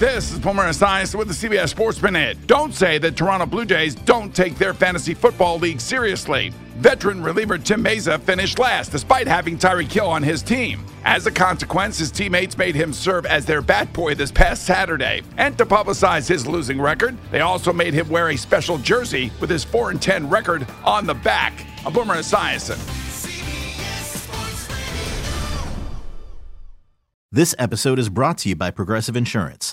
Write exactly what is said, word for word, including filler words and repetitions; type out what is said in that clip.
This is Boomer Esiason with the C B S Sports Minute. Don't say that Toronto Blue Jays don't take their fantasy football league seriously. Veteran reliever Tim Mayza finished last despite having Tyreek Hill on his team. As a consequence, his teammates made him serve as their bat boy this past Saturday. And to publicize his losing record, they also made him wear a special jersey with his four and ten record on the back. I'm Boomer Esiason. This episode is brought to you by Progressive Insurance.